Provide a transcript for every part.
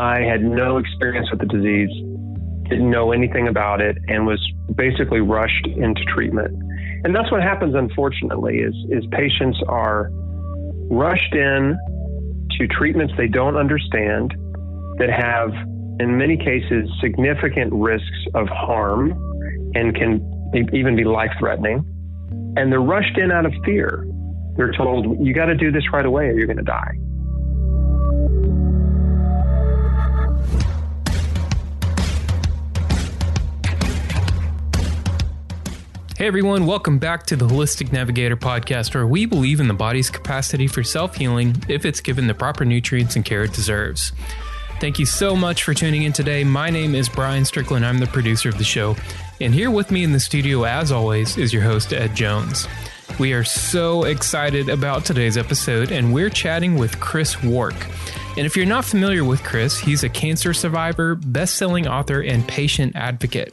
I had no experience with the disease, didn't know anything about it, and was basically rushed into treatment. And that's what happens, unfortunately, is patients are rushed in to treatments they don't understand that have, in many cases, significant risks of harm and can even be life-threatening. And they're rushed in out of fear. They're told, you got to do this right away or you're going to die. Hey everyone, welcome back to the Holistic Navigator podcast, where we believe in the body's capacity for self-healing if it's given the proper nutrients and care it deserves. Thank you so much for tuning in today. My name is Brian Strickland. I'm the producer of the show. And here with me in the studio, as always, is your host, Ed Jones. We are so excited about today's episode, and we're chatting with Chris Wark. And if you're not familiar with Chris, he's a cancer survivor, best-selling author, and patient advocate.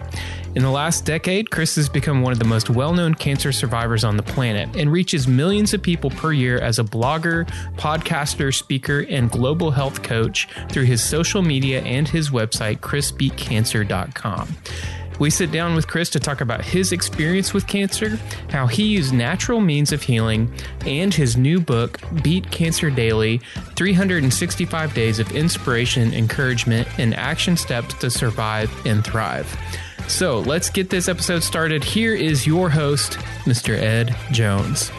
In the last decade, Chris has become one of the most well-known cancer survivors on the planet and reaches millions of people per year as a blogger, podcaster, speaker, and global health coach through his social media and his website, ChrisBeatCancer.com. We sit down with Chris to talk about his experience with cancer, how he used natural means of healing, and his new book, Beat Cancer Daily, 365 Days of Inspiration, Encouragement, and Action Steps to Survive and Thrive. So let's get this episode started. Here is your host, Mr. Ed Jones.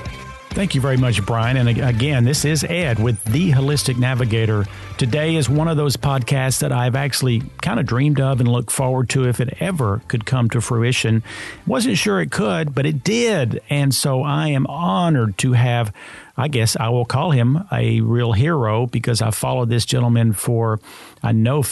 Thank you very much, Brian. And again, this is Ed with The Holistic Navigator. Today is one of those podcasts that I've actually kind of dreamed of and looked forward to if it ever could come to fruition. Wasn't sure it could, but it did. And so I am honored to have, I guess I will call him a real hero, because I followed this gentleman for, I know,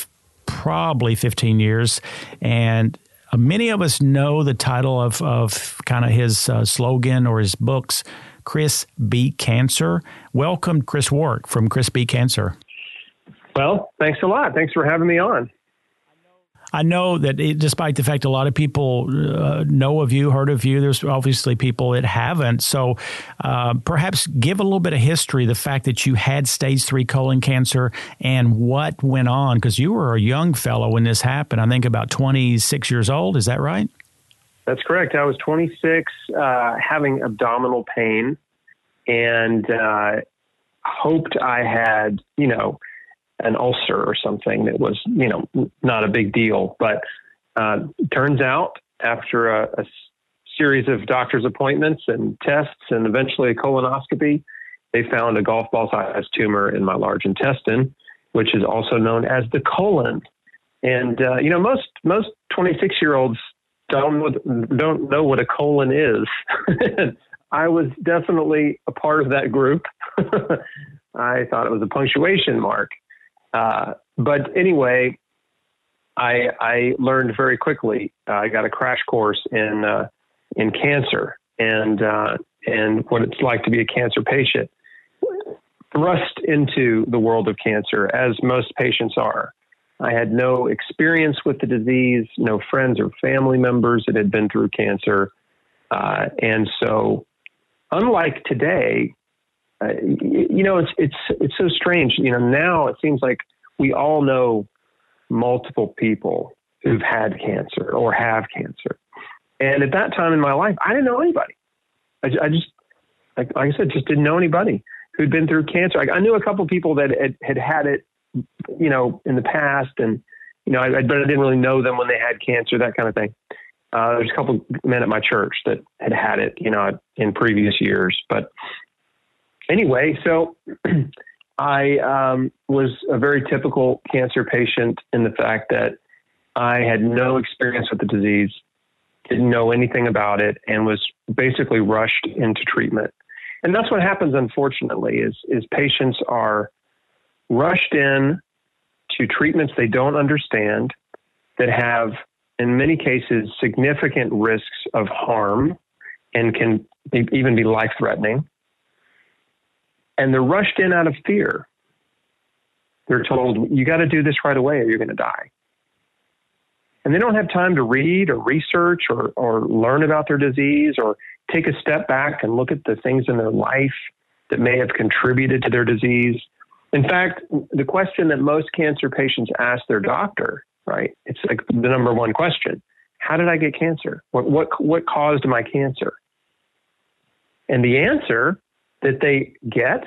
probably 15 years. And many of us know the title of kind of his slogan or his books, Chris Beat Cancer. Welcome, Chris Wark from Chris Beat Cancer. Well, thanks a lot. Thanks for having me on. I know that despite the fact a lot of people know of you, heard of you, there's obviously people that haven't. So perhaps give a little bit of history, the fact that you had stage 3 colon cancer and what went on, because you were a young fellow when this happened, I think about 26 years old. Is that right? That's correct. I was 26, having abdominal pain, and hoped I had, an ulcer or something that was, not a big deal. But turns out, after a series of doctor's appointments and tests and eventually a colonoscopy, they found a golf ball sized tumor in my large intestine, which is also known as the colon. And, most 26-year-olds don't know what a colon is. I was definitely a part of that group. I thought it was a punctuation mark. But anyway, I learned very quickly. I got a crash course in cancer and what it's like to be a cancer patient, thrust into the world of cancer, as most patients are. I had no experience with the disease, no friends or family members that had been through cancer. And so, unlike today, it's so strange. Now it seems like we all know multiple people who've had cancer or have cancer. And at that time in my life, I didn't know anybody. I just, like I said, just didn't know anybody who'd been through cancer. I knew a couple of people that had it, in the past, and, but I didn't really know them when they had cancer, that kind of thing. There's a couple men at my church that had it, in previous years. But anyway, so I was a very typical cancer patient in the fact that I had no experience with the disease, didn't know anything about it, and was basically rushed into treatment. And that's what happens, unfortunately, is patients are rushed in to treatments they don't understand that have, in many cases, significant risks of harm and can even be life-threatening. And they're rushed in out of fear. They're told, you got to do this right away or you're going to die. And they don't have time to read or research or learn about their disease or take a step back and look at the things in their life that may have contributed to their disease. In fact, the question that most cancer patients ask their doctor, right? It's like the number one question. How did I get cancer? What caused my cancer? And the answer that they get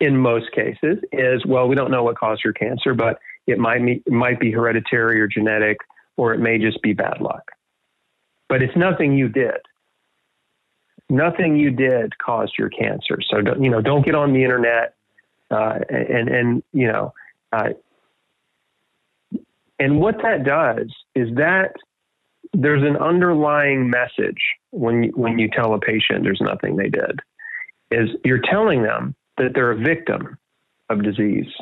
in most cases is, well, we don't know what caused your cancer, but it might be hereditary or genetic, or it may just be bad luck. But it's nothing you did. Nothing you did caused your cancer. So don't get on the internet and what that does is that there's an underlying message when you tell a patient there's nothing they did, is you're telling them that they're a victim of disease,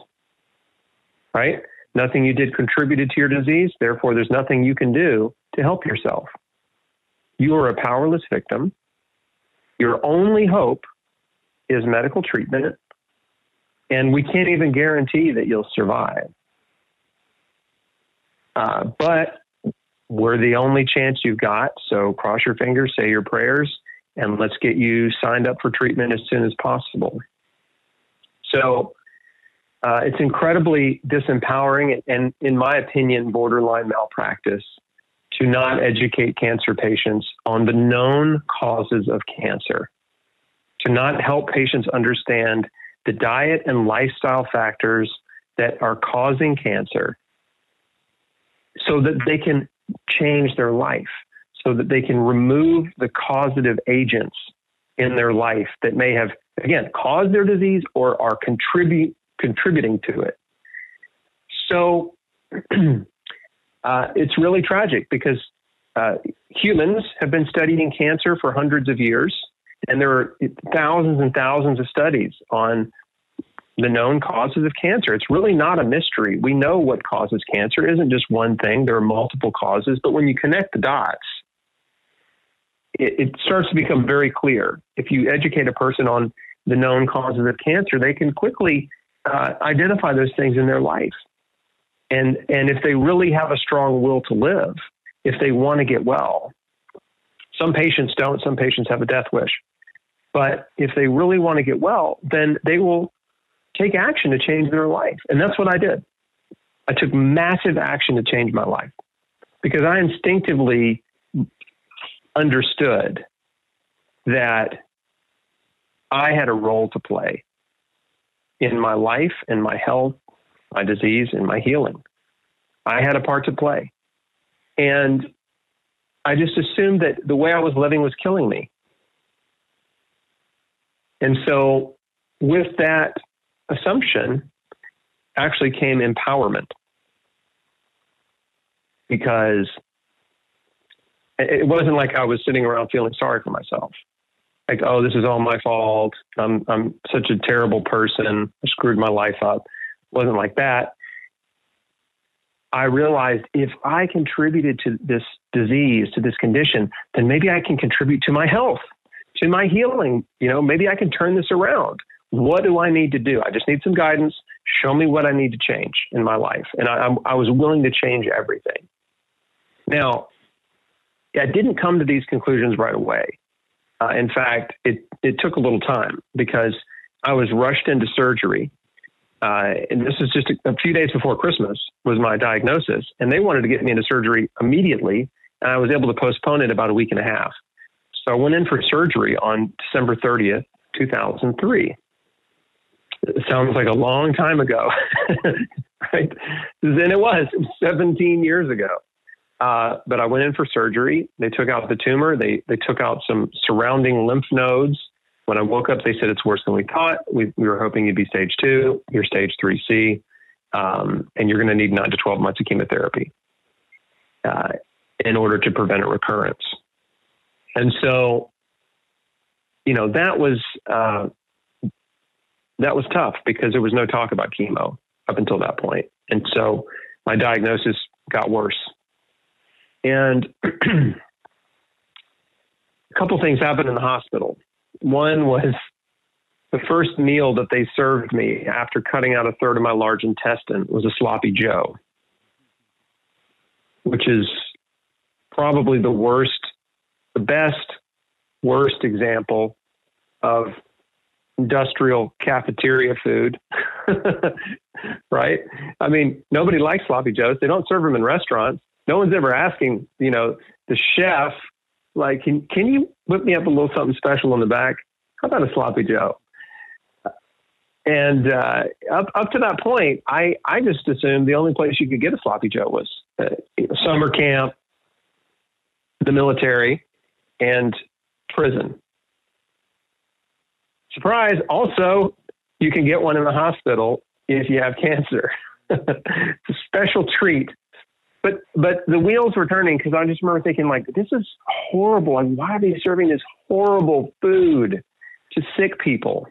right? Nothing you did contributed to your disease. Therefore, there's nothing you can do to help yourself. You are a powerless victim. Your only hope is medical treatment. And we can't even guarantee that you'll survive. But we're the only chance you've got. So cross your fingers, say your prayers, and let's get you signed up for treatment as soon as possible. So it's incredibly disempowering and, in my opinion, borderline malpractice to not educate cancer patients on the known causes of cancer, to not help patients understand the diet and lifestyle factors that are causing cancer, so that they can change their life, so that they can remove the causative agents in their life that may have, again, caused their disease or are contributing to it. So it's really tragic because humans have been studying cancer for hundreds of years, and there are thousands and thousands of studies on the known causes of cancer. It's really not a mystery. We know what causes cancer. It isn't just one thing. There are multiple causes, but when you connect the dots, it starts to become very clear. If you educate a person on the known causes of cancer, they can quickly identify those things in their life. And if they really have a strong will to live, if they want to get well, some patients don't, some patients have a death wish, but if they really want to get well, then they will take action to change their life. And that's what I did. I took massive action to change my life because I instinctively understood that I had a role to play in my life, in my health, my disease, and my healing. I had a part to play. And I just assumed that the way I was living was killing me. And so with that assumption actually came empowerment, because it wasn't like I was sitting around feeling sorry for myself. Like, oh, this is all my fault. I'm such a terrible person. I screwed my life up. It wasn't like that. I realized if I contributed to this disease, to this condition, then maybe I can contribute to my health, to my healing. You know, maybe I can turn this around. What do I need to do? I just need some guidance. Show me what I need to change in my life. And I was willing to change everything. Now, I didn't come to these conclusions right away. In fact, it took a little time because I was rushed into surgery. And this is just a few days before Christmas was my diagnosis. And they wanted to get me into surgery immediately. And I was able to postpone it about a week and a half. So I went in for surgery on December 30th, 2003. It sounds like a long time ago, right? Then it was 17 years ago. But I went in for surgery. They took out the tumor. They took out some surrounding lymph nodes. When I woke up, they said it's worse than we thought. We were hoping you'd be stage 2. You're stage 3C, and you're going to need 9 to 12 months of chemotherapy in order to prevent a recurrence. And so, that was tough because there was no talk about chemo up until that point. And so my diagnosis got worse. And a couple things happened in the hospital. One was the first meal that they served me after cutting out a third of my large intestine was a sloppy Joe, which is probably the best, worst example of industrial cafeteria food, right? I mean, nobody likes sloppy joes. They don't serve them in restaurants. No one's ever asking, you know, the chef, like, can you whip me up a little something special on the back? How about a sloppy joe? And up to that point, I just assumed the only place you could get a sloppy joe was summer camp, the military, and prison. Surprise. Also, you can get one in the hospital if you have cancer. It's a special treat. But the wheels were turning, because I just remember thinking, like, this is horrible. And why are they serving this horrible food to sick people?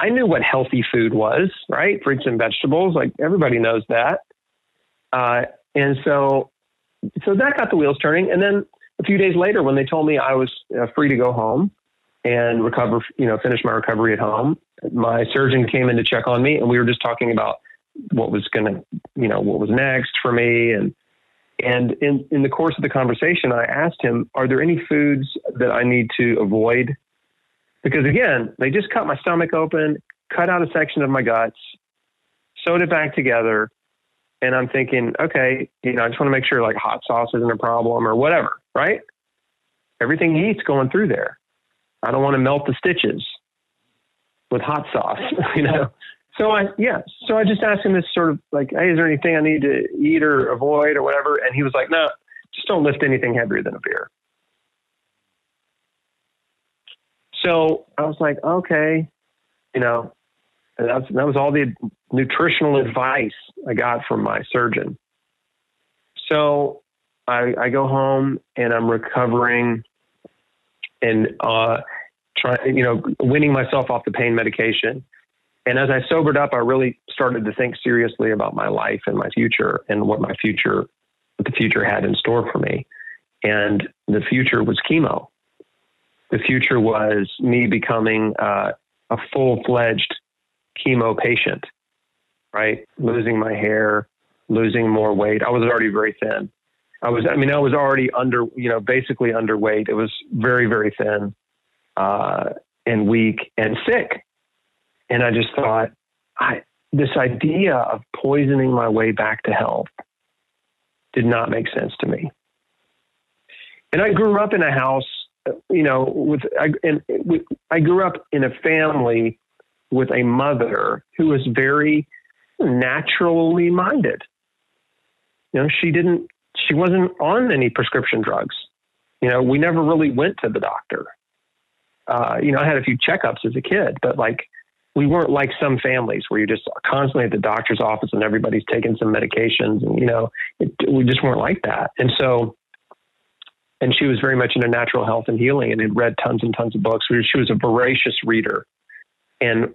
I knew what healthy food was, right? Fruits and vegetables. Like, everybody knows that. And so that got the wheels turning. And then a few days later, when they told me I was free to go home and recover, you know, finish my recovery at home, my surgeon came in to check on me, and we were just talking about what was going to, you know, what was next for me. And in the course of the conversation, I asked him, are there any foods that I need to avoid? Because again, they just cut my stomach open, cut out a section of my guts, sewed it back together. And I'm thinking, okay, you know, I just want to make sure, like, hot sauce isn't a problem or whatever, right? Everything he eats going through there. I don't want to melt the stitches with hot sauce, you know? So I just asked him this sort of like, hey, is there anything I need to eat or avoid or whatever? And he was like, no, just don't lift anything heavier than a beer. So I was like, okay, you know, that was all the nutritional advice I got from my surgeon. So I go home and I'm recovering and winning myself off the pain medication. And as I sobered up, I really started to think seriously about my life and my future and what the future had in store for me. And the future was chemo. The future was me becoming a full-fledged chemo patient, right? Losing my hair, losing more weight. I was already very thin. I was already basically underweight. It was very, very thin and weak and sick. And I just thought, this idea of poisoning my way back to health did not make sense to me. And I grew up in a house, you know, I grew up in a family with a mother who was very naturally minded. You know, she wasn't on any prescription drugs. You know, we never really went to the doctor. You know, I had a few checkups as a kid, but like, we weren't like some families where you're just constantly at the doctor's office and everybody's taking some medications and, you know, we just weren't like that. And so, and she was very much into natural health and healing and had read tons and tons of books. She was a voracious reader and,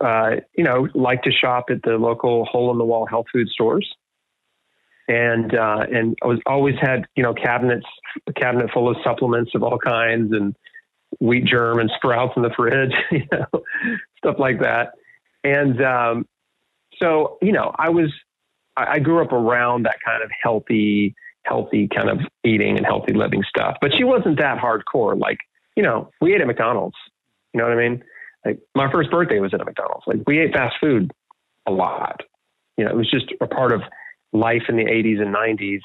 you know, liked to shop at the local hole-in-the-wall health food stores. And I always had, you know, a cabinet full of supplements of all kinds and wheat germ and sprouts in the fridge, you know, stuff like that. And, so, you know, I grew up around that kind of healthy kind of eating and healthy living stuff, but she wasn't that hardcore. Like, you know, we ate at McDonald's, you know what I mean? Like, my first birthday was at a McDonald's. Like, we ate fast food a lot, you know, it was just a part of life in the 80s and 90s.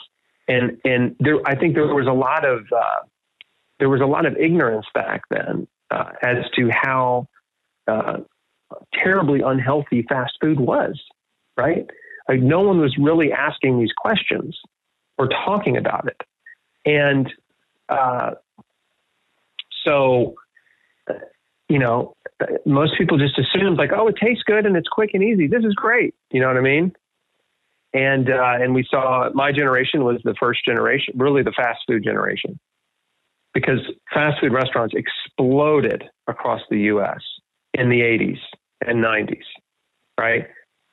And there, I think there was a lot of ignorance back then as to how terribly unhealthy fast food was, right? Like, no one was really asking these questions or talking about it. And so, you know, most people just assumed, like, oh, it tastes good and it's quick and easy. This is great. You know what I mean? And we saw my generation was the first generation, really the fast food generation, because fast food restaurants exploded across the U.S. in the 80s and 90s, right?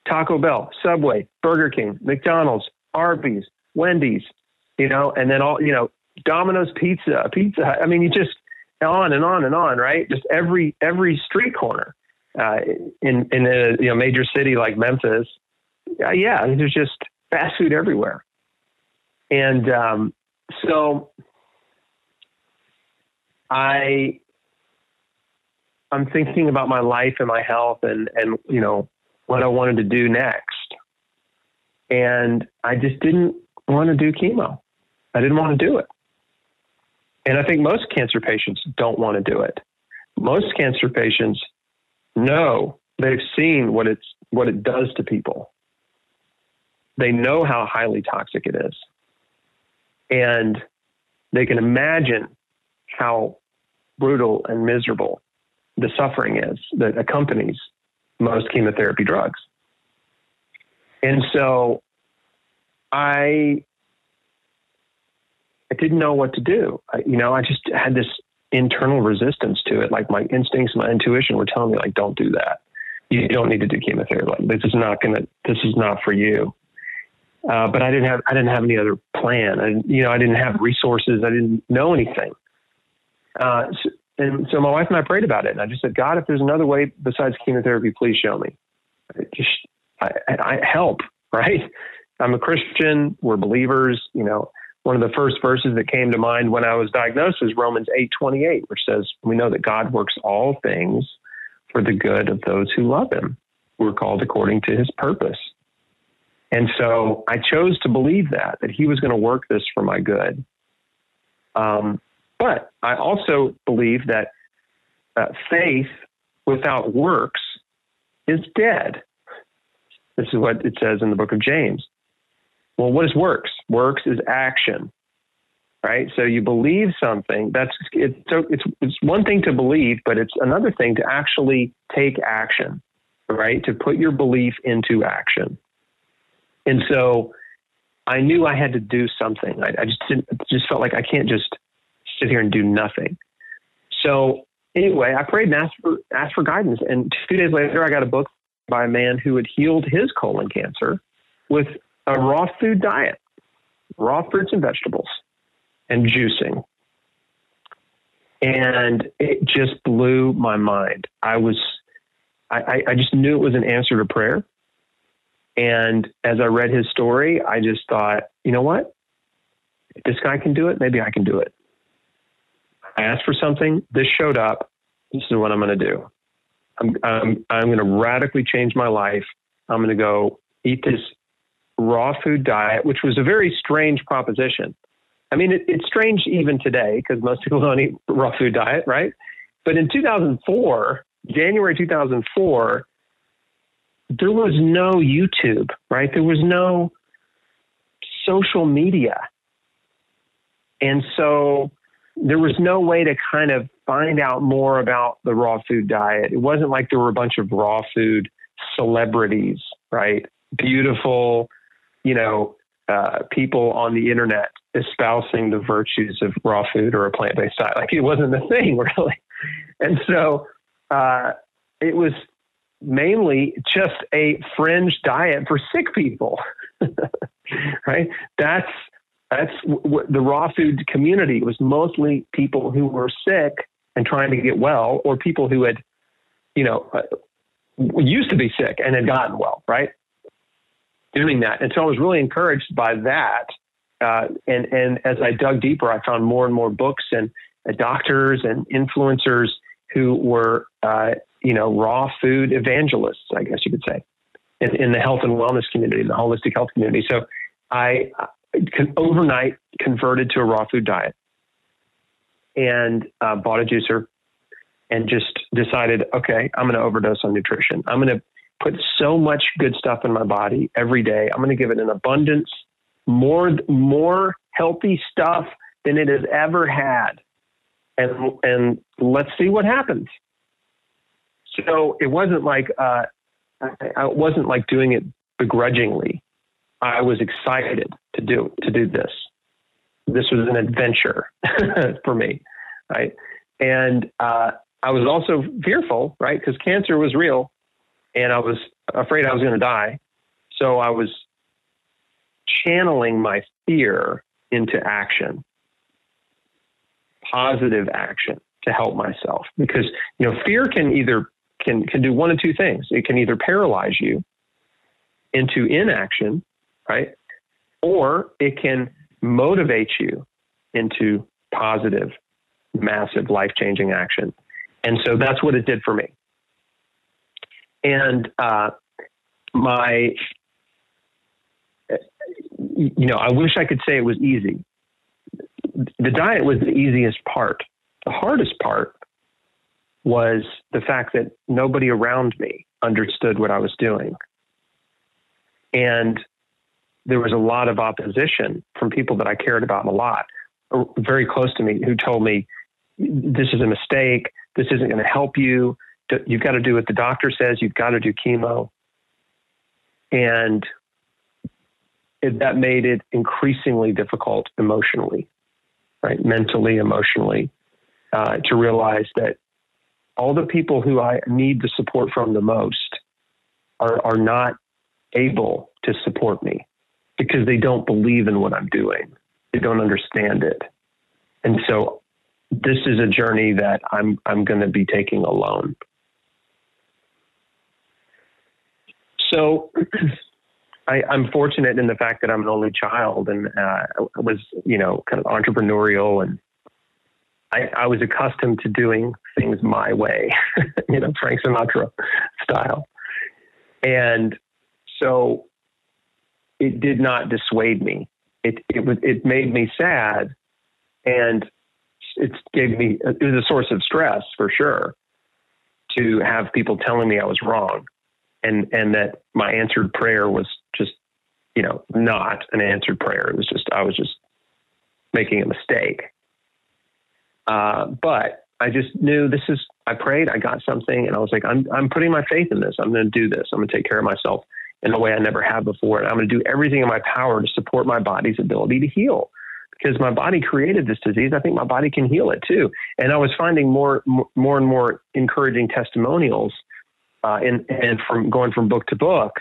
Taco Bell, Subway, Burger King, McDonald's, Arby's, Wendy's, you know, and then all, you know, Domino's Pizza. I mean, you just on and on and on, right? Just every street corner in a, you know, major city like Memphis. Yeah, there's just fast food everywhere. And so I I'm thinking about my life and my health and, you know, what I wanted to do next. And I just didn't want to do chemo. I didn't want to do it. And I think most cancer patients don't want to do it. Most cancer patients know, they've seen what it does to people. They know how highly toxic it is. And they can imagine how brutal and miserable the suffering is that accompanies most chemotherapy drugs. And so I didn't know what to do. I just had this internal resistance to it. Like my instincts, my intuition were telling me, like, don't do that. You don't need to do chemotherapy. Like, this is not for you. But I didn't have any other plan. I didn't have resources. I didn't know anything. So my wife and I prayed about it. And I just said, God, if there's another way besides chemotherapy, please show me. I help, right? I'm a Christian. We're believers. You know, one of the first verses that came to mind when I was diagnosed was Romans 8:28, which says, we know that God works all things for the good of those who love him, who are called according to his purpose. And so I chose to believe that he was going to work this for my good. But I also believe that faith without works is dead. This is what it says in the book of James. Well, what is works? Works is action, right? So you believe something. It's one thing to believe, but it's another thing to actually take action, right? To put your belief into action. And so I knew I had to do something. I just felt like I can't just sit here and do nothing. So anyway, I prayed and asked for guidance. And 2 days later, I got a book by a man who had healed his colon cancer with a raw food diet, raw fruits and vegetables, and juicing. And it just blew my mind. I just knew it was an answer to prayer. And as I read his story, I just thought, you know what? If this guy can do it, maybe I can do it. I asked for something. This showed up. This is what I'm going to do. I'm going to radically change my life. I'm going to go eat this raw food diet, which was a very strange proposition. I mean, it's strange even today because most people don't eat raw food diet, right? But in January 2004, there was no YouTube, right? There was no social media. And so there was no way to kind of find out more about the raw food diet. It wasn't like there were a bunch of raw food celebrities, right? Beautiful, people on the internet espousing the virtues of raw food or a plant-based diet. Like it wasn't the thing really. And so it was mainly just a fringe diet for sick people, right? That's the raw food community. It was mostly people who were sick and trying to get well, or people who had, used to be sick and had gotten well, right? Doing that. And so I was really encouraged by that. And as I dug deeper, I found more and more books and doctors and influencers who were, raw food evangelists, I guess you could say, in the health and wellness community, in the holistic health community. So I overnight converted to a raw food diet and bought a juicer and just decided, okay, I'm going to overdose on nutrition. I'm going to put so much good stuff in my body every day. I'm going to give it an abundance, more healthy stuff than it has ever had. And let's see what happens. So it wasn't like, I wasn't like doing it begrudgingly. I was excited to do this. This was an adventure for me. Right. And, I was also fearful, right? Cause cancer was real and I was afraid I was going to die. So I was channeling my fear into action, positive action to help myself, because, fear can do one of two things. It can either paralyze you into inaction, right? Or it can motivate you into positive, massive, life-changing action. And so that's what it did for me. And I wish I could say it was easy. The diet was the easiest part. The hardest part was the fact that nobody around me understood what I was doing. And there was a lot of opposition from people that I cared about a lot, very close to me, who told me, this is a mistake. This isn't going to help you. You've got to do what the doctor says. You've got to do chemo. And that made it increasingly difficult emotionally, right? Mentally, emotionally, to realize that all the people who I need the support from the most are not able to support me because they don't believe in what I'm doing. They don't understand it. And so this is a journey that I'm going to be taking alone. So I'm fortunate in the fact that I'm an only child and was, kind of entrepreneurial, and I was accustomed to doing things my way, Frank Sinatra style. And so it did not dissuade me. It made me sad, and it was a source of stress for sure to have people telling me I was wrong, and that my answered prayer was just, not an answered prayer. It was just, I was just making a mistake. But I just knew I prayed, I got something, and I was like, I'm putting my faith in this. I'm going to do this. I'm going to take care of myself in a way I never have before. And I'm going to do everything in my power to support my body's ability to heal, because my body created this disease. I think my body can heal it too. And I was finding more and more encouraging testimonials, and from going from book to book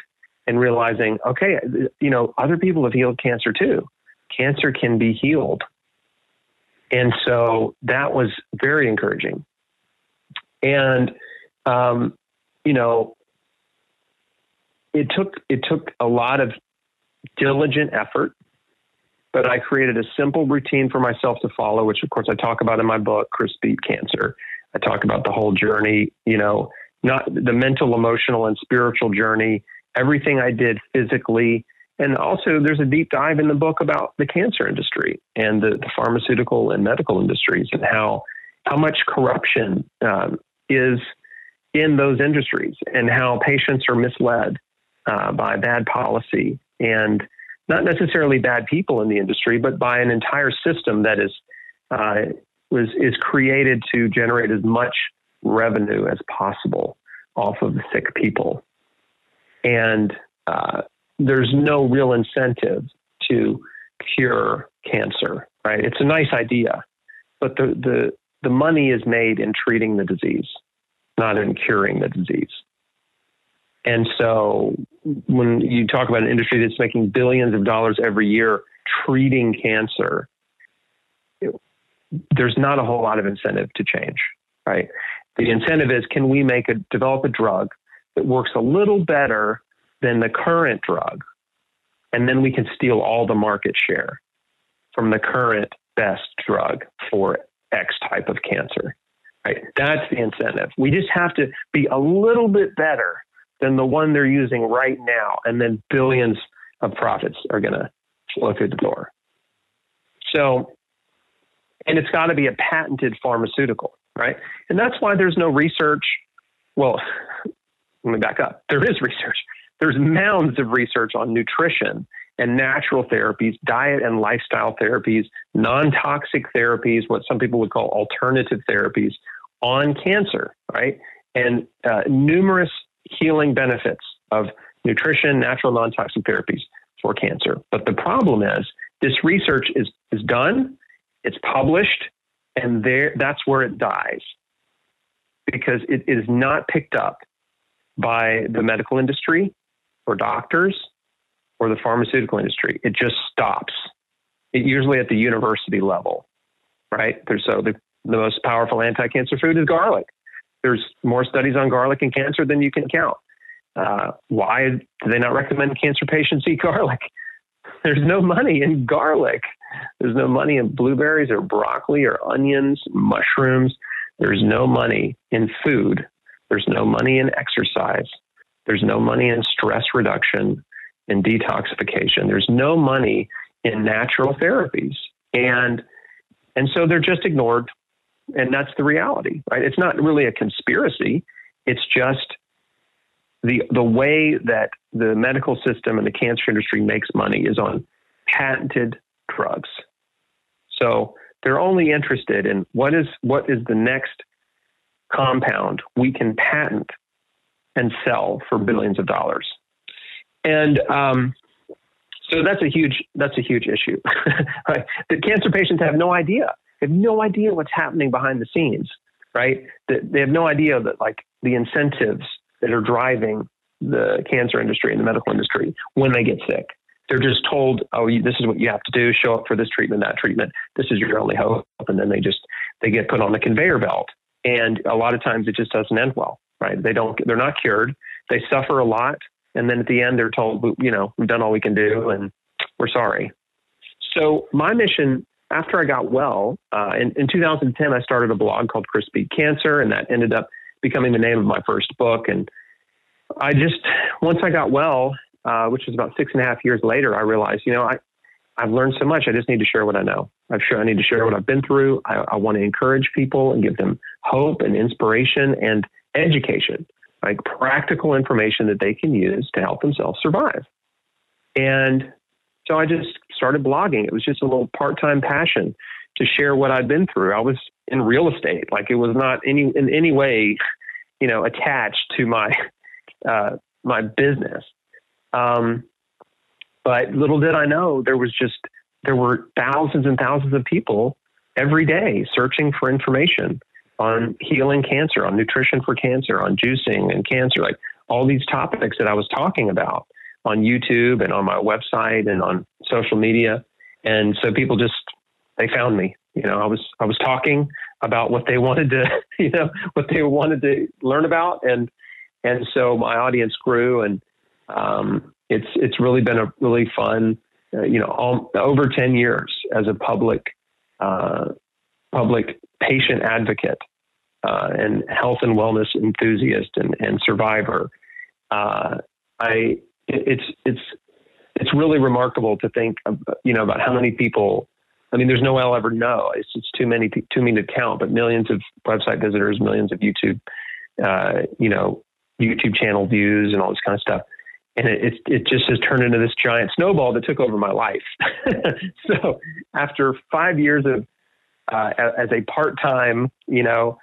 and realizing, okay, other people have healed cancer too. Cancer can be healed. And so that was very encouraging. And, it took a lot of diligent effort, but I created a simple routine for myself to follow, which of course I talk about in my book, Chris Beat Cancer. I talk about the whole journey, not the mental, emotional, and spiritual journey, everything I did physically. And also there's a deep dive in the book about the cancer industry and the pharmaceutical and medical industries, and how much corruption is in those industries, and how patients are misled by bad policy, and not necessarily bad people in the industry, but by an entire system that is created to generate as much revenue as possible off of sick people. And there's no real incentive to cure cancer, right? It's a nice idea, but the money is made in treating the disease, not in curing the disease. And so when you talk about an industry that's making billions of dollars every year treating cancer, there's not a whole lot of incentive to change, right? The incentive is, can we develop a drug that works a little better than the current drug? And then we can steal all the market share from the current best drug for X type of cancer, right? That's the incentive. We just have to be a little bit better than the one they're using right now, and then billions of profits are going to flow through the door. So, and it's got to be a patented pharmaceutical, right? And that's why there's no research. Well, let me back up. There is research. There's mounds of research on nutrition and natural therapies, diet and lifestyle therapies, non-toxic therapies, what some people would call alternative therapies on cancer, right? And numerous healing benefits of nutrition, natural non-toxic therapies for cancer. But the problem is this research is done, it's published, and that's where it dies, because it is not picked up by the medical industry or doctors or the pharmaceutical industry. It just stops. It usually at the university level, right? So the most powerful anti-cancer food is garlic. There's more studies on garlic and cancer than you can count. Why do they not recommend cancer patients eat garlic? There's no money in garlic. There's no money in blueberries or broccoli or onions, mushrooms. There's no money in food. There's no money in exercise. There's no money in stress reduction and detoxification. There's no money in natural therapies. And so they're just ignored. And that's the reality, right? It's not really a conspiracy. It's just the way that the medical system and the cancer industry makes money is on patented drugs. So they're only interested in what is the next compound we can patent and sell for billions of dollars. And so that's a huge issue. Right? The cancer patients have no idea. They have no idea what's happening behind the scenes, right? They have no idea that like the incentives that are driving the cancer industry and the medical industry when they get sick. They're just told, oh, this is what you have to do. Show up for this treatment, that treatment. This is your only hope. And then they get put on the conveyor belt. And a lot of times it just doesn't end well, right? They're not cured. They suffer a lot. And then at the end, they're told, you know, we've done all we can do and we're sorry. So my mission, after I got well, in 2010, I started a blog called Chris Beat Cancer. And that ended up becoming the name of my first book. And I just, once I got well, which was about 6.5 years later, I realized, you know, I've learned so much. I just need to share what I know. I need to share what I've been through. I want to encourage people and give them hope and inspiration and education, like practical information that they can use to help themselves survive. And so I just started blogging. It was just a little part-time passion to share what I'd been through. I was in real estate. Like it was not in any way, you know, attached to my business. But little did I know, there were thousands and thousands of people every day searching for information on healing cancer, on nutrition for cancer, on juicing and cancer, like all these topics that I was talking about on YouTube and on my website and on social media. And so people just, they found me, you know, I was talking about what they wanted to, you know, what they wanted to learn about. And so my audience grew and, it's really been a really fun, you know, over 10 years as a public patient advocate, and health and wellness enthusiast and survivor. It's really remarkable to think, you know, about how many people, I mean, there's no way I'll ever know. It's too many to count, but millions of website visitors, millions of YouTube, you know, YouTube channel views and all this kind of stuff. And it just has turned into this giant snowball that took over my life. So after 5 years of as a part-time, you know,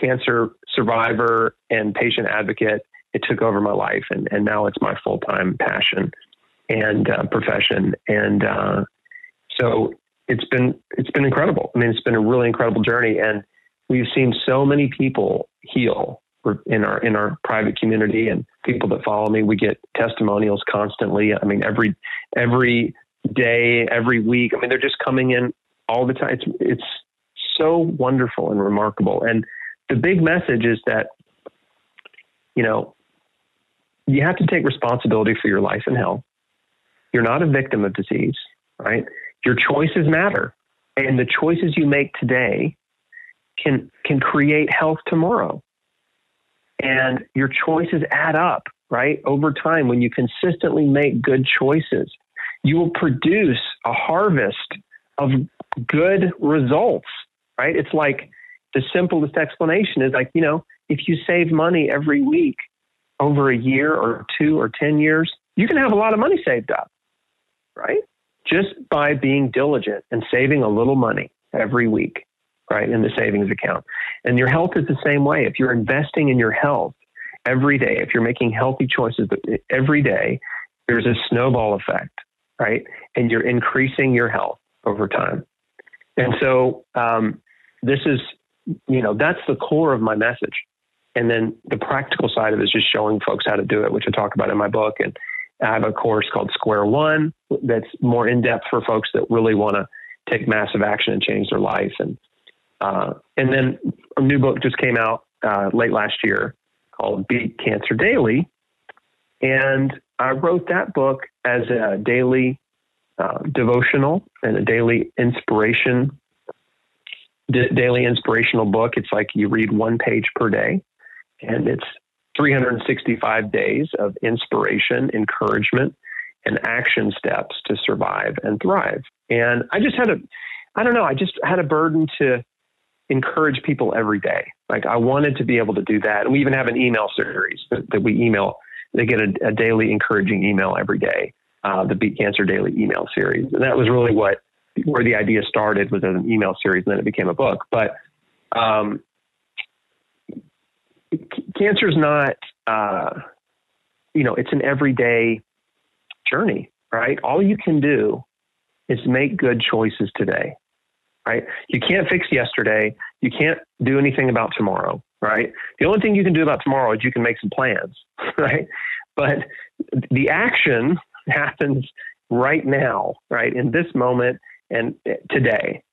cancer survivor and patient advocate, it took over my life, and now it's my full-time passion and profession. And so it's been incredible. I mean, it's been a really incredible journey, and we've seen so many people heal. In our private community and people that follow me, we get testimonials constantly. I mean, every day, every week, I mean, they're just coming in all the time. It's so wonderful and remarkable. And the big message is that, you know, you have to take responsibility for your life and health. You're not a victim of disease, right? Your choices matter. And the choices you make today can create health tomorrow. And your choices add up, right? Over time, when you consistently make good choices, you will produce a harvest of good results, right? It's like the simplest explanation is like, you know, if you save money every week over a year or two or 10 years, you can have a lot of money saved up, right? Just by being diligent and saving a little money every week, right? In the savings account. And your health is the same way. If you're investing in your health every day, if you're making healthy choices every day, there's a snowball effect, right? And you're increasing your health over time. And so this is, you know, that's the core of my message. And then the practical side of it is just showing folks how to do it, which I talk about in my book. And I have a course called Square One that's more in-depth for folks that really want to take massive action and change their life. And then a new book just came out late last year called Beat Cancer Daily. And I wrote that book as a daily devotional and a daily inspiration daily inspirational book. It's like you read one page per day, and it's 365 days of inspiration, encouragement, and action steps to survive and thrive. And I just had a burden to encourage people every day. Like, I wanted to be able to do that. And we even have an email series that we email. They get a daily encouraging email every day, the Beat Cancer Daily email series. And that was really where the idea started, was as an email series, and then it became a book. But cancer is not, it's an everyday journey, right? All you can do is make good choices today, right? You can't fix yesterday. You can't do anything about tomorrow, right? The only thing you can do about tomorrow is you can make some plans, right? But the action happens right now, right? In this moment and today.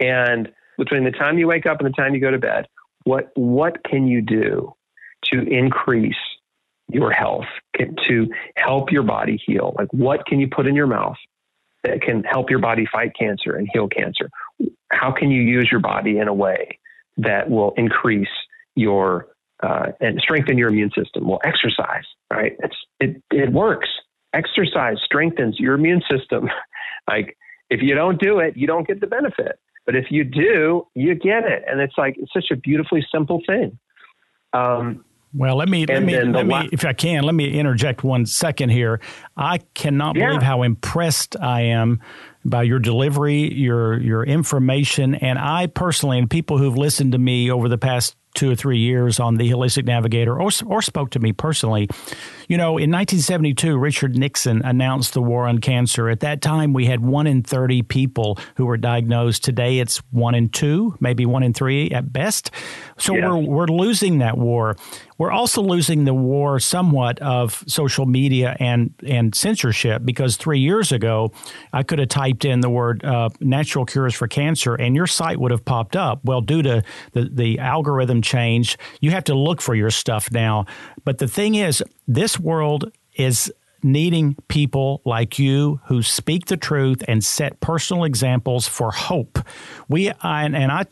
And between the time you wake up and the time you go to bed, what can you do to increase your health, to help your body heal? Like, what can you put in your mouth that can help your body fight cancer and heal cancer? How can you use your body in a way that will increase your and strengthen your immune system? Well, exercise, right? It works. Exercise strengthens your immune system. Like, if you don't do it, you don't get the benefit. But if you do, you get it. And it's such a beautifully simple thing. Well, let me, if I can, let me interject 1 second here. I cannot believe how impressed I am by your delivery, your information. And I personally, and people who've listened to me over the past 2 or 3 years on the Holistic Navigator or spoke to me personally. You know, in 1972, Richard Nixon announced the war on cancer. At that time, we had 1 in 30 people who were diagnosed. Today, it's 1 in 2, maybe 1 in 3 at best. So we're losing that war. We're also losing the war somewhat of social media and censorship, because 3 years ago, I could have typed in the word natural cures for cancer and your site would have popped up. Well, due to the algorithm change, you have to look for your stuff now. But the thing is, this world is needing people like you who speak the truth and set personal examples for hope. I've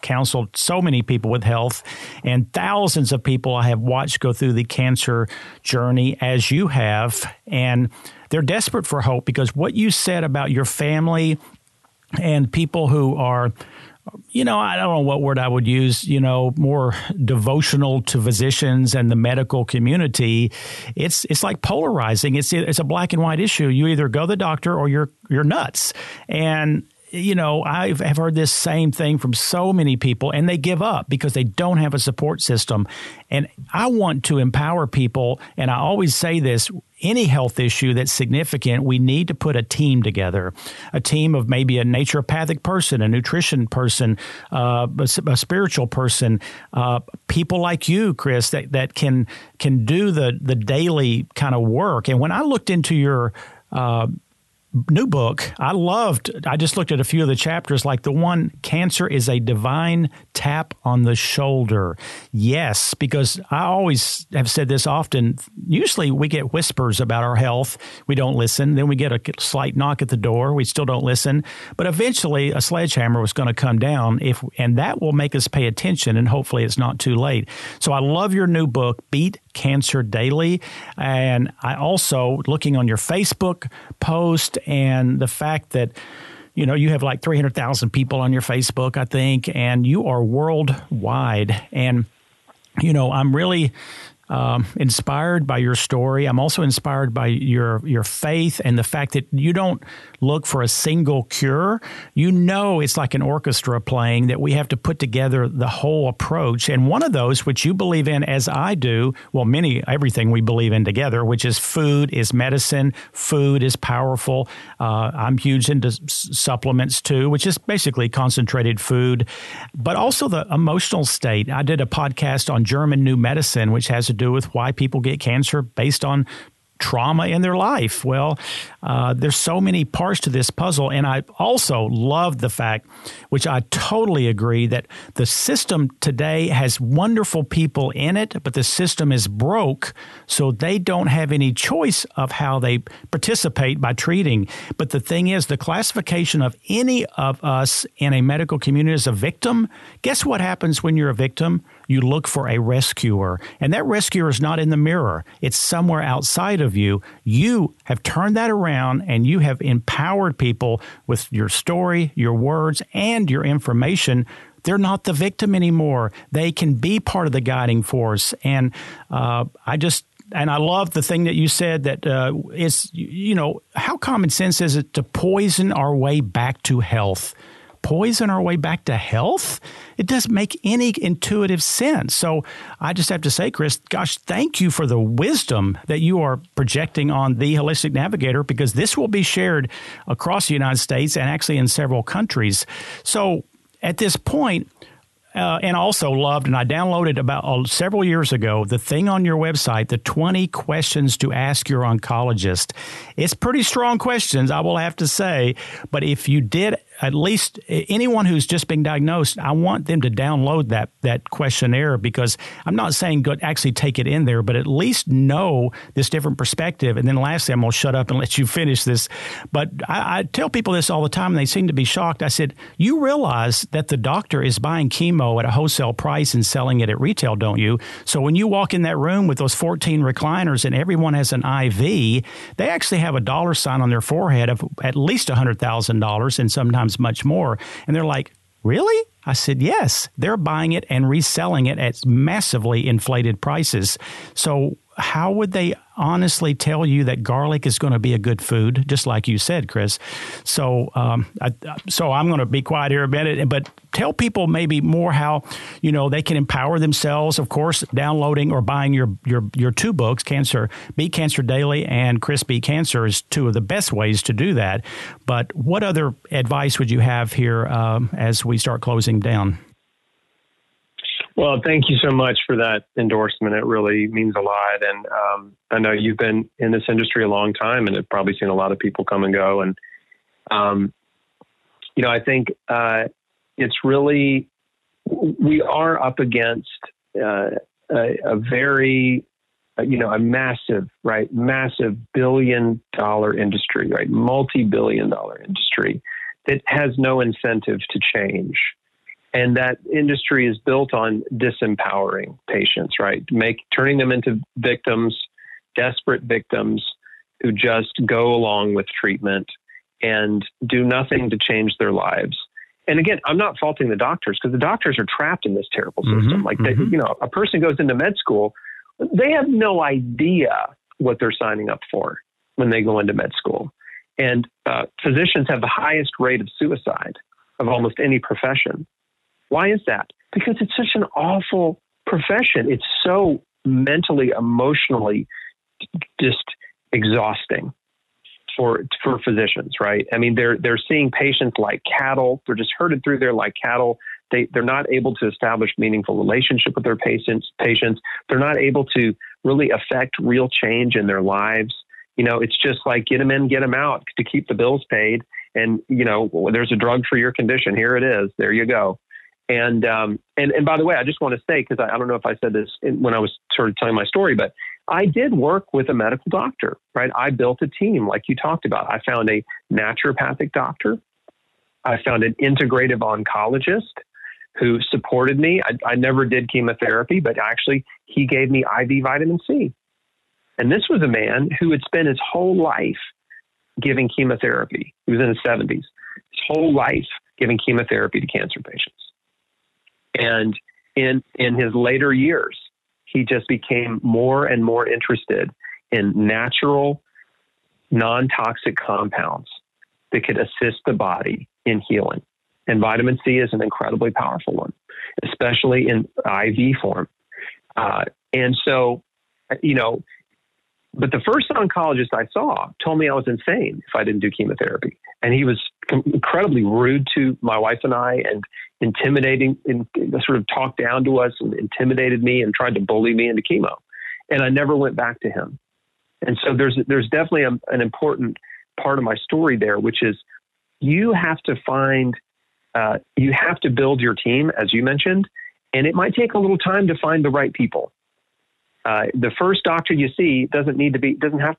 counseled so many people with health, and thousands of people I have watched go through the cancer journey as you have, and they're desperate for hope, because what you said about your family and people who are, you know, I don't know what word I would use, you know, more devotional to physicians and the medical community. It's like polarizing. It's a black and white issue. You either go to the doctor or you're nuts. And, you know, I've heard this same thing from so many people, and they give up because they don't have a support system. And I want to empower people. And I always say this, any health issue that's significant, we need to put a team together, a team of maybe a naturopathic person, a nutrition person, a spiritual person, people like you, Chris, that can do the daily kind of work. And when I looked into your new book, I just looked at a few of the chapters, like the one, Cancer is a Divine Tap on the Shoulder. Yes, because I always have said this often. Usually we get whispers about our health. We don't listen. Then we get a slight knock at the door. We still don't listen. But eventually a sledgehammer was going to come down, and that will make us pay attention, and hopefully it's not too late. So I love your new book, Beat Cancer Daily. And I also, looking on your Facebook post and the fact that, you know, you have like 300,000 people on your Facebook, I think, and you are worldwide. And, you know, I'm really inspired by your story. I'm also inspired by your faith and the fact that you don't look for a single cure. You know, it's like an orchestra playing, that we have to put together the whole approach. And one of those, which you believe in, as I do, well, everything we believe in together, which is food is medicine. Food is powerful. I'm huge into supplements too, which is basically concentrated food, but also the emotional state. I did a podcast on German New Medicine, which has to do with why people get cancer based on trauma in their life? Well, there's so many parts to this puzzle. And I also love the fact, which I totally agree, that the system today has wonderful people in it, but the system is broke, so they don't have any choice of how they participate by treating. But the thing is, the classification of any of us in a medical community as a victim, guess what happens when you're a victim? You look for a rescuer, and that rescuer is not in the mirror. It's somewhere outside of you. You have turned that around, and you have empowered people with your story, your words, and your information. They're not the victim anymore. They can be part of the guiding force. And I love the thing that you said that is, you know, how common sense is it to poison our way back to health? Poison our way back to health? It doesn't make any intuitive sense. So I just have to say, Chris, gosh, thank you for the wisdom that you are projecting on the Holistic Navigator, because this will be shared across the United States and actually in several countries. So at this point, and also loved, and I downloaded about several years ago, the thing on your website, the 20 questions to ask your oncologist. It's pretty strong questions, I will have to say. But if you did, at least anyone who's just been diagnosed, I want them to download that questionnaire, because I'm not saying go actually take it in there, but at least know this different perspective. And then lastly, I'm going to shut up and let you finish this. But I tell people this all the time, and they seem to be shocked. I said, you realize that the doctor is buying chemo at a wholesale price and selling it at retail, don't you? So when you walk in that room with those 14 recliners and everyone has an IV, they actually have a dollar sign on their forehead of at least $100,000 and sometimes much more. And they're like, really? I said, yes, they're buying it and reselling it at massively inflated prices. So how would they honestly tell you that garlic is going to be a good food, just like you said, Chris? So so I'm going to be quiet here a minute, but tell people maybe more how, you know, they can empower themselves, of course, downloading or buying your two books, Beat Cancer Daily and Chris Beat Cancer is two of the best ways to do that. But what other advice would you have here as we start closing down? Well, thank you so much for that endorsement. It really means a lot. And I know you've been in this industry a long time and have probably seen a lot of people come and go. And, you know, I think it's really, we are up against a very, you know, a massive, right, massive billion-dollar industry, right, multi-billion-dollar industry that has no incentive to change. And that industry is built on disempowering patients, right? Turning them into victims, desperate victims who just go along with treatment and do nothing to change their lives. And again, I'm not faulting the doctors, because the doctors are trapped in this terrible system. They, you know, a person goes into med school, they have no idea what they're signing up for when they go into med school. And physicians have the highest rate of suicide of almost any profession. Why is that? Because it's such an awful profession. It's so mentally, emotionally, just exhausting for physicians, right? I mean, they're seeing patients like cattle. They're just herded through there like cattle. They're not able to establish meaningful relationship with their patients. They're not able to really affect real change in their lives. You know, it's just like get them in, get them out to keep the bills paid. And, you know, there's a drug for your condition. Here it is. There you go. And by the way, I just want to say, because I don't know if I said this when I was sort of telling my story, but I did work with a medical doctor, right? I built a team like you talked about. I found a naturopathic doctor. I found an integrative oncologist who supported me. I never did chemotherapy, but actually he gave me IV vitamin C. And this was a man who had spent his whole life giving chemotherapy. He was in his 70s, his whole life giving chemotherapy to cancer patients. And in his later years, he just became more and more interested in natural, non-toxic compounds that could assist the body in healing. And vitamin C is an incredibly powerful one, especially in IV form. And so, you know, but the first oncologist I saw told me I was insane if I didn't do chemotherapy. And he was incredibly rude to my wife and I, and intimidating, and sort of talked down to us and intimidated me and tried to bully me into chemo. And I never went back to him. And so there's definitely an important part of my story there, which is you have to find, you have to build your team, as you mentioned, and it might take a little time to find the right people. The first doctor you see doesn't have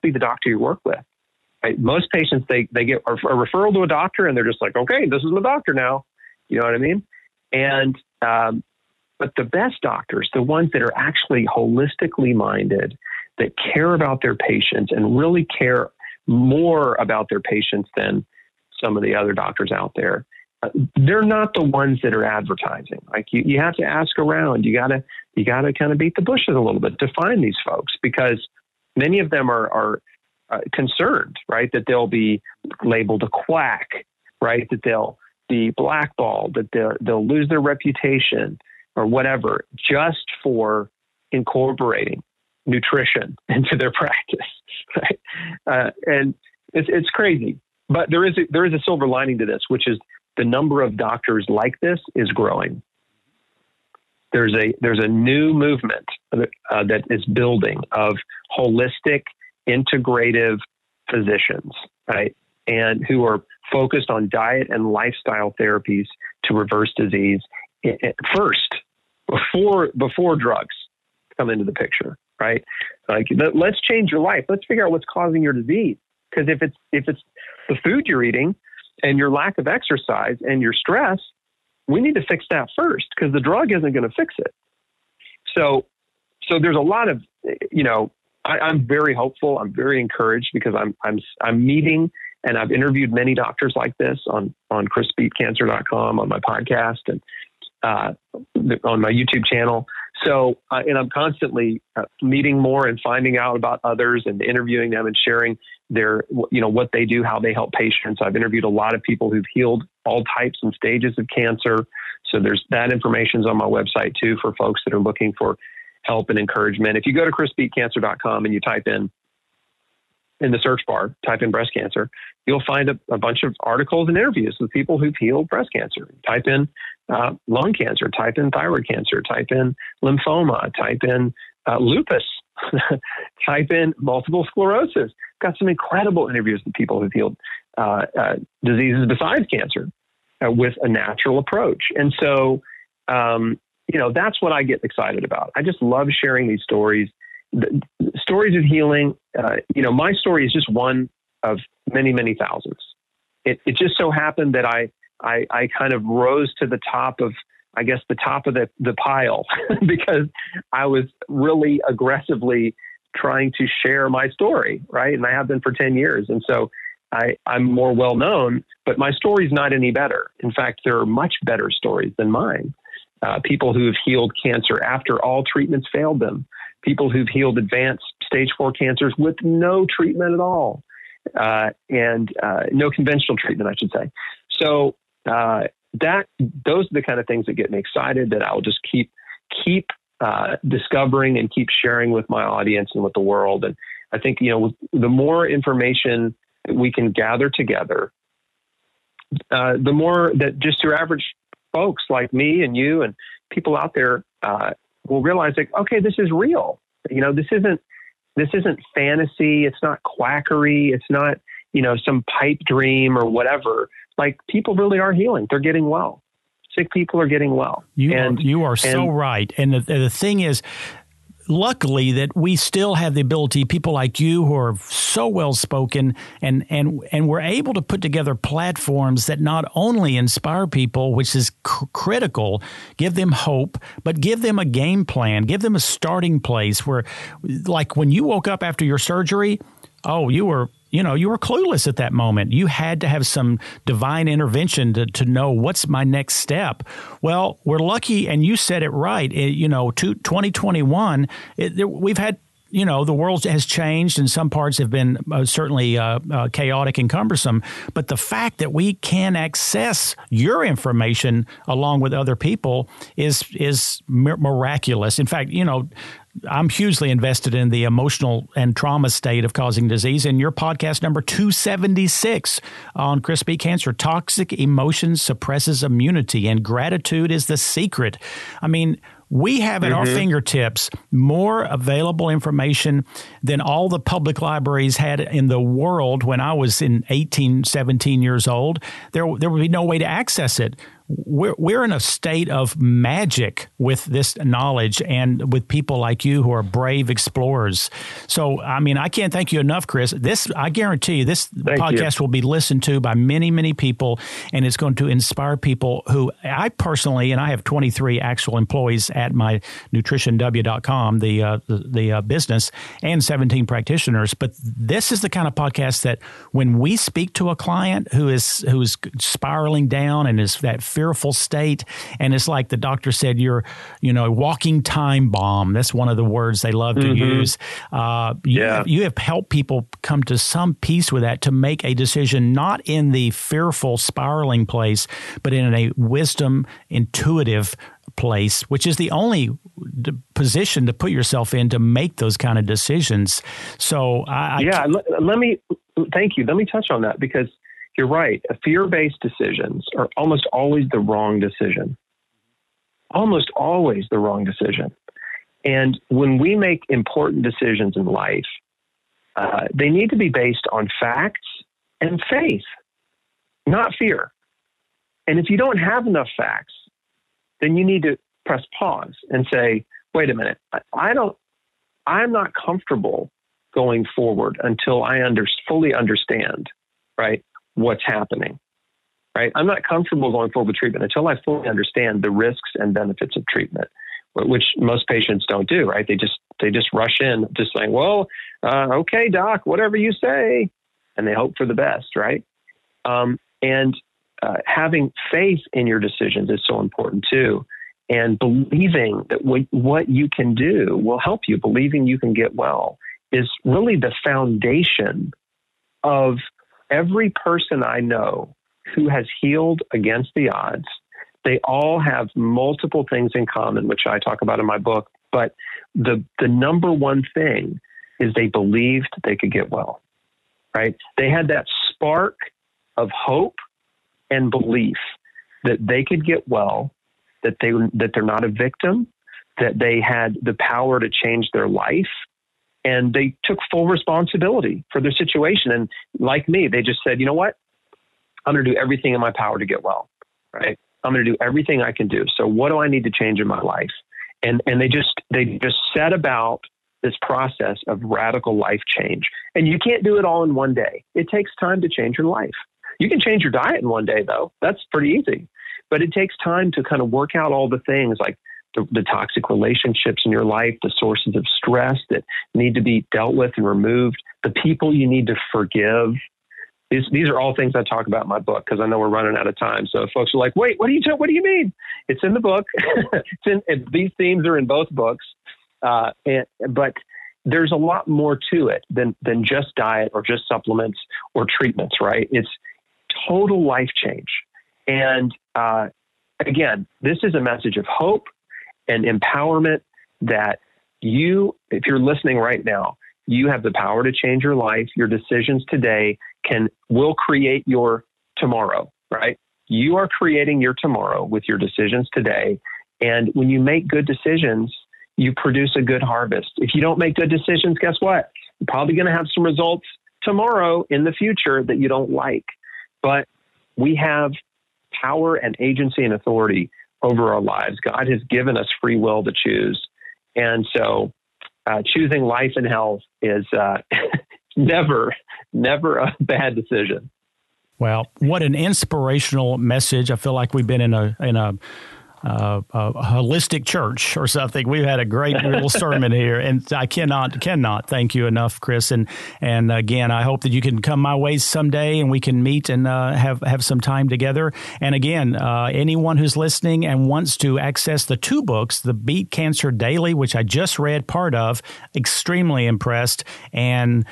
to be the doctor you work with. Right? Most patients, they get a referral to a doctor and they're just like, okay, this is my doctor now. You know what I mean? And, but the best doctors, the ones that are actually holistically minded, that care about their patients and really care more about their patients than some of the other doctors out there, they're not the ones that are advertising. Like you have to ask around. You gotta kind of beat the bushes a little bit to find these folks, because many of them are concerned, right? That they'll be labeled a quack, right? That they'll be blackballed, that they'll lose their reputation or whatever, just for incorporating nutrition into their practice. Right? And it's crazy, but there is a silver lining to this, which is the number of doctors like this is growing. There's a new movement that is building of holistic, integrative physicians, right? And who are focused on diet and lifestyle therapies to reverse disease first, before drugs come into the picture, right? Like, let's change your life. Let's figure out what's causing your disease. Because if it's the food you're eating and your lack of exercise and your stress, we need to fix that first, because the drug isn't going to fix it. So there's a lot of, I'm very hopeful. I'm very encouraged, because I'm meeting, and I've interviewed many doctors like this on ChrisBeatCancer.com, on my podcast, and on my YouTube channel. So, and I'm constantly meeting more and finding out about others and interviewing them and sharing their, what they do, how they help patients. I've interviewed a lot of people who've healed all types and stages of cancer. So there's that information's on my website too, for folks that are looking for help and encouragement. If you go to ChrisBeatCancer.com and you type in the search bar, type in breast cancer, you'll find a bunch of articles and interviews with people who've healed breast cancer. Type in lung cancer, type in thyroid cancer, type in lymphoma, type in lupus, type in multiple sclerosis. Got some incredible interviews with people who've healed diseases besides cancer with a natural approach. And so, that's what I get excited about. I just love sharing these stories. The stories of healing, my story is just one of many, many thousands. It just so happened that I kind of rose to the top of, the top of the pile, because I was really aggressively trying to share my story, right? And I have been for 10 years. And so I'm more well known, but my story's not any better. In fact, there are much better stories than mine. People who've healed cancer after all treatments failed them. People who've healed advanced stage 4 cancers with no treatment at all, and no conventional treatment, I should say. So those are the kind of things that get me excited, that I'll just keep discovering and keep sharing with my audience and with the world. And I think, the more information that we can gather together, the more that just your average folks like me and you and people out there will realize, like, okay, this is real. This isn't fantasy. It's not quackery. It's not, some pipe dream or whatever. Like, people really are healing. They're getting well. Sick people are getting well. You are so right. And the thing is, luckily, that we still have the ability, people like you who are so well-spoken, and we're able to put together platforms that not only inspire people, which is critical, give them hope, but give them a game plan, give them a starting place where, like, when you woke up after your surgery, you were clueless at that moment. You had to have some divine intervention to know what's my next step. Well, we're lucky, and you said it right. 2021, we've had, the world has changed, and some parts have been certainly chaotic and cumbersome. But the fact that we can access your information along with other people is miraculous. In fact, I'm hugely invested in the emotional and trauma state of causing disease. And your podcast number 276 on Chris Beat Cancer, Toxic Emotion Suppresses Immunity and Gratitude is the Secret. I mean, We have at our fingertips more available information than all the public libraries had in the world when I was in 18, 17 years old. There would be no way to access it. We're in a state of magic with this knowledge and with people like you who are brave explorers. So, I mean, I can't thank you enough, Chris. I guarantee you, this podcast will be listened to by many, many people, and it's going to inspire people who I personally, and I have 23 actual employees at my nutritionw.com, the business, and 17 practitioners. But this is the kind of podcast that when we speak to a client who is spiraling down and is that fearful state. And it's like the doctor said, you're, a walking time bomb. That's one of the words they love to use. You have helped people come to some peace with that, to make a decision, not in the fearful spiraling place, but in a wisdom, intuitive place, which is the only position to put yourself in to make those kind of decisions. So thank you. Let me touch on that, because you're right. Fear-based decisions are almost always the wrong decision. Almost always the wrong decision. And when we make important decisions in life, they need to be based on facts and faith, not fear. And if you don't have enough facts, then you need to press pause and say, wait a minute, I'm not comfortable going forward until I fully understand, right? What's happening, right? I'm not comfortable going forward with treatment until I fully understand the risks and benefits of treatment, which most patients don't do, right? They just rush in just saying, well, okay, doc, whatever you say, and they hope for the best, right? Having faith in your decisions is so important too. And believing that what you can do will help you, believing you can get well is really the foundation of every person I know who has healed against the odds. They all have multiple things in common, which I talk about in my book. But the number one thing is they believed they could get well, right? They had that spark of hope and belief that they could get well, that they're not a victim, that they had the power to change their life. And they took full responsibility for their situation. And like me, they just said, you know what? I'm going to do everything in my power to get well, right? I'm going to do everything I can do. So what do I need to change in my life? And they just set about this process of radical life change. And you can't do it all in one day. It takes time to change your life. You can change your diet in one day, though. That's pretty easy. But it takes time to kind of work out all the things like the toxic relationships in your life, the sources of stress that need to be dealt with and removed, the people you need to forgive. These are all things I talk about in my book, because I know we're running out of time. So if folks are like, wait, what do you mean? It's in the book. These themes are in both books. But there's a lot more to it than just diet or just supplements or treatments, right? It's total life change. And again, this is a message of hope and empowerment that you, if you're listening right now, you have the power to change your life. Your decisions today will create your tomorrow, right? You are creating your tomorrow with your decisions today. And when you make good decisions, you produce a good harvest. If you don't make good decisions, guess what? You're probably going to have some results tomorrow in the future that you don't like. But we have power and agency and authority over our lives. God has given us free will to choose. And so choosing life and health is never a bad decision. Well, what an inspirational message. I feel like we've been in a holistic church or something. We've had a great little sermon here, and I cannot thank you enough, Chris. And again, I hope that you can come my way someday and we can meet and have some time together. And again, anyone who's listening and wants to access the two books, the Beat Cancer Daily, which I just read part of, extremely impressed, and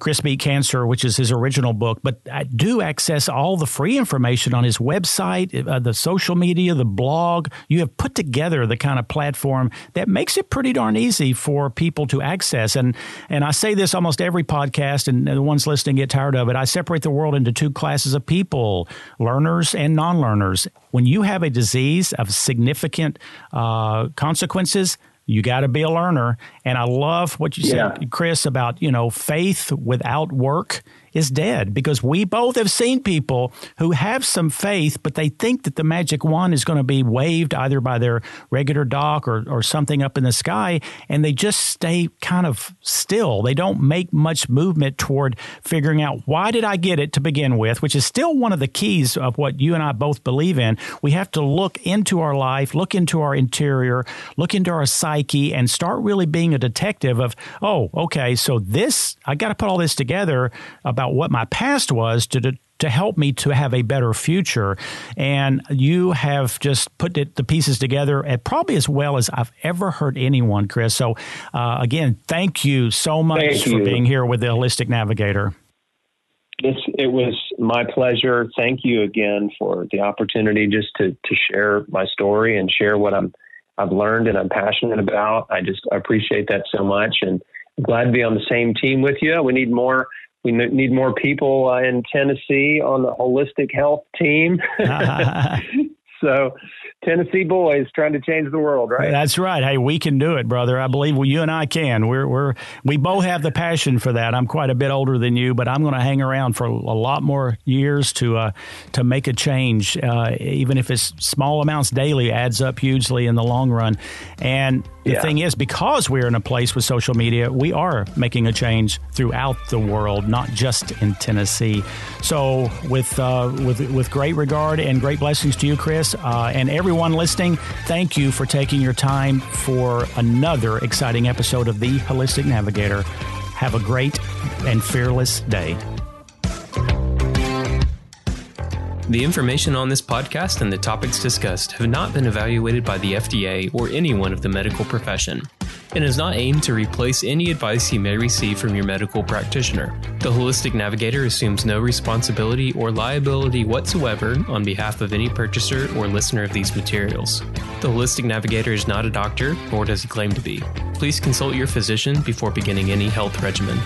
Chris Beat Cancer, which is his original book, but I do access all the free information on his website, the social media, the blog. You have put together the kind of platform that makes it pretty darn easy for people to access. And I say this almost every podcast, and the ones listening get tired of it. I separate the world into two classes of people, learners and non-learners. When you have a disease of significant consequences, you got to be a learner. And I love what you said, Chris, about, you know, faith without work is dead, because we both have seen people who have some faith, but they think that the magic wand is going to be waved either by their regular doc or something up in the sky, and they just stay kind of still. They don't make much movement toward figuring out, why did I get it to begin with, which is still one of the keys of what you and I both believe in. We have to look into our life, look into our interior, look into our psyche, and start really being a detective of, oh, okay, so this, I got to put all this together about what my past was to help me to have a better future. And you have just put the pieces together and probably as well as I've ever heard anyone, Chris. So again, thank you so much for being here with the Holistic Navigator. It was my pleasure. Thank you again for the opportunity just to share my story and share what I've learned and I'm passionate about. I just appreciate that so much, and I'm glad to be on the same team with you. We need more people in Tennessee on the holistic health team. So Tennessee boys trying to change the world, right? That's right. Hey, we can do it, brother. I believe you and I can. We both have the passion for that. I'm quite a bit older than you, but I'm going to hang around for a lot more years to make a change, even if it's small amounts daily, adds up hugely in the long run. And the thing is, because we're in a place with social media, we are making a change throughout the world, not just in Tennessee. So with great regard and great blessings to you, Chris, and everyone listening, thank you for taking your time for another exciting episode of The Holistic Navigator. Have a great and fearless day. The information on this podcast and the topics discussed have not been evaluated by the FDA or anyone of the medical profession, and is not aimed to replace any advice you may receive from your medical practitioner. The Holistic Navigator assumes no responsibility or liability whatsoever on behalf of any purchaser or listener of these materials. The Holistic Navigator is not a doctor, nor does he claim to be. Please consult your physician before beginning any health regimen.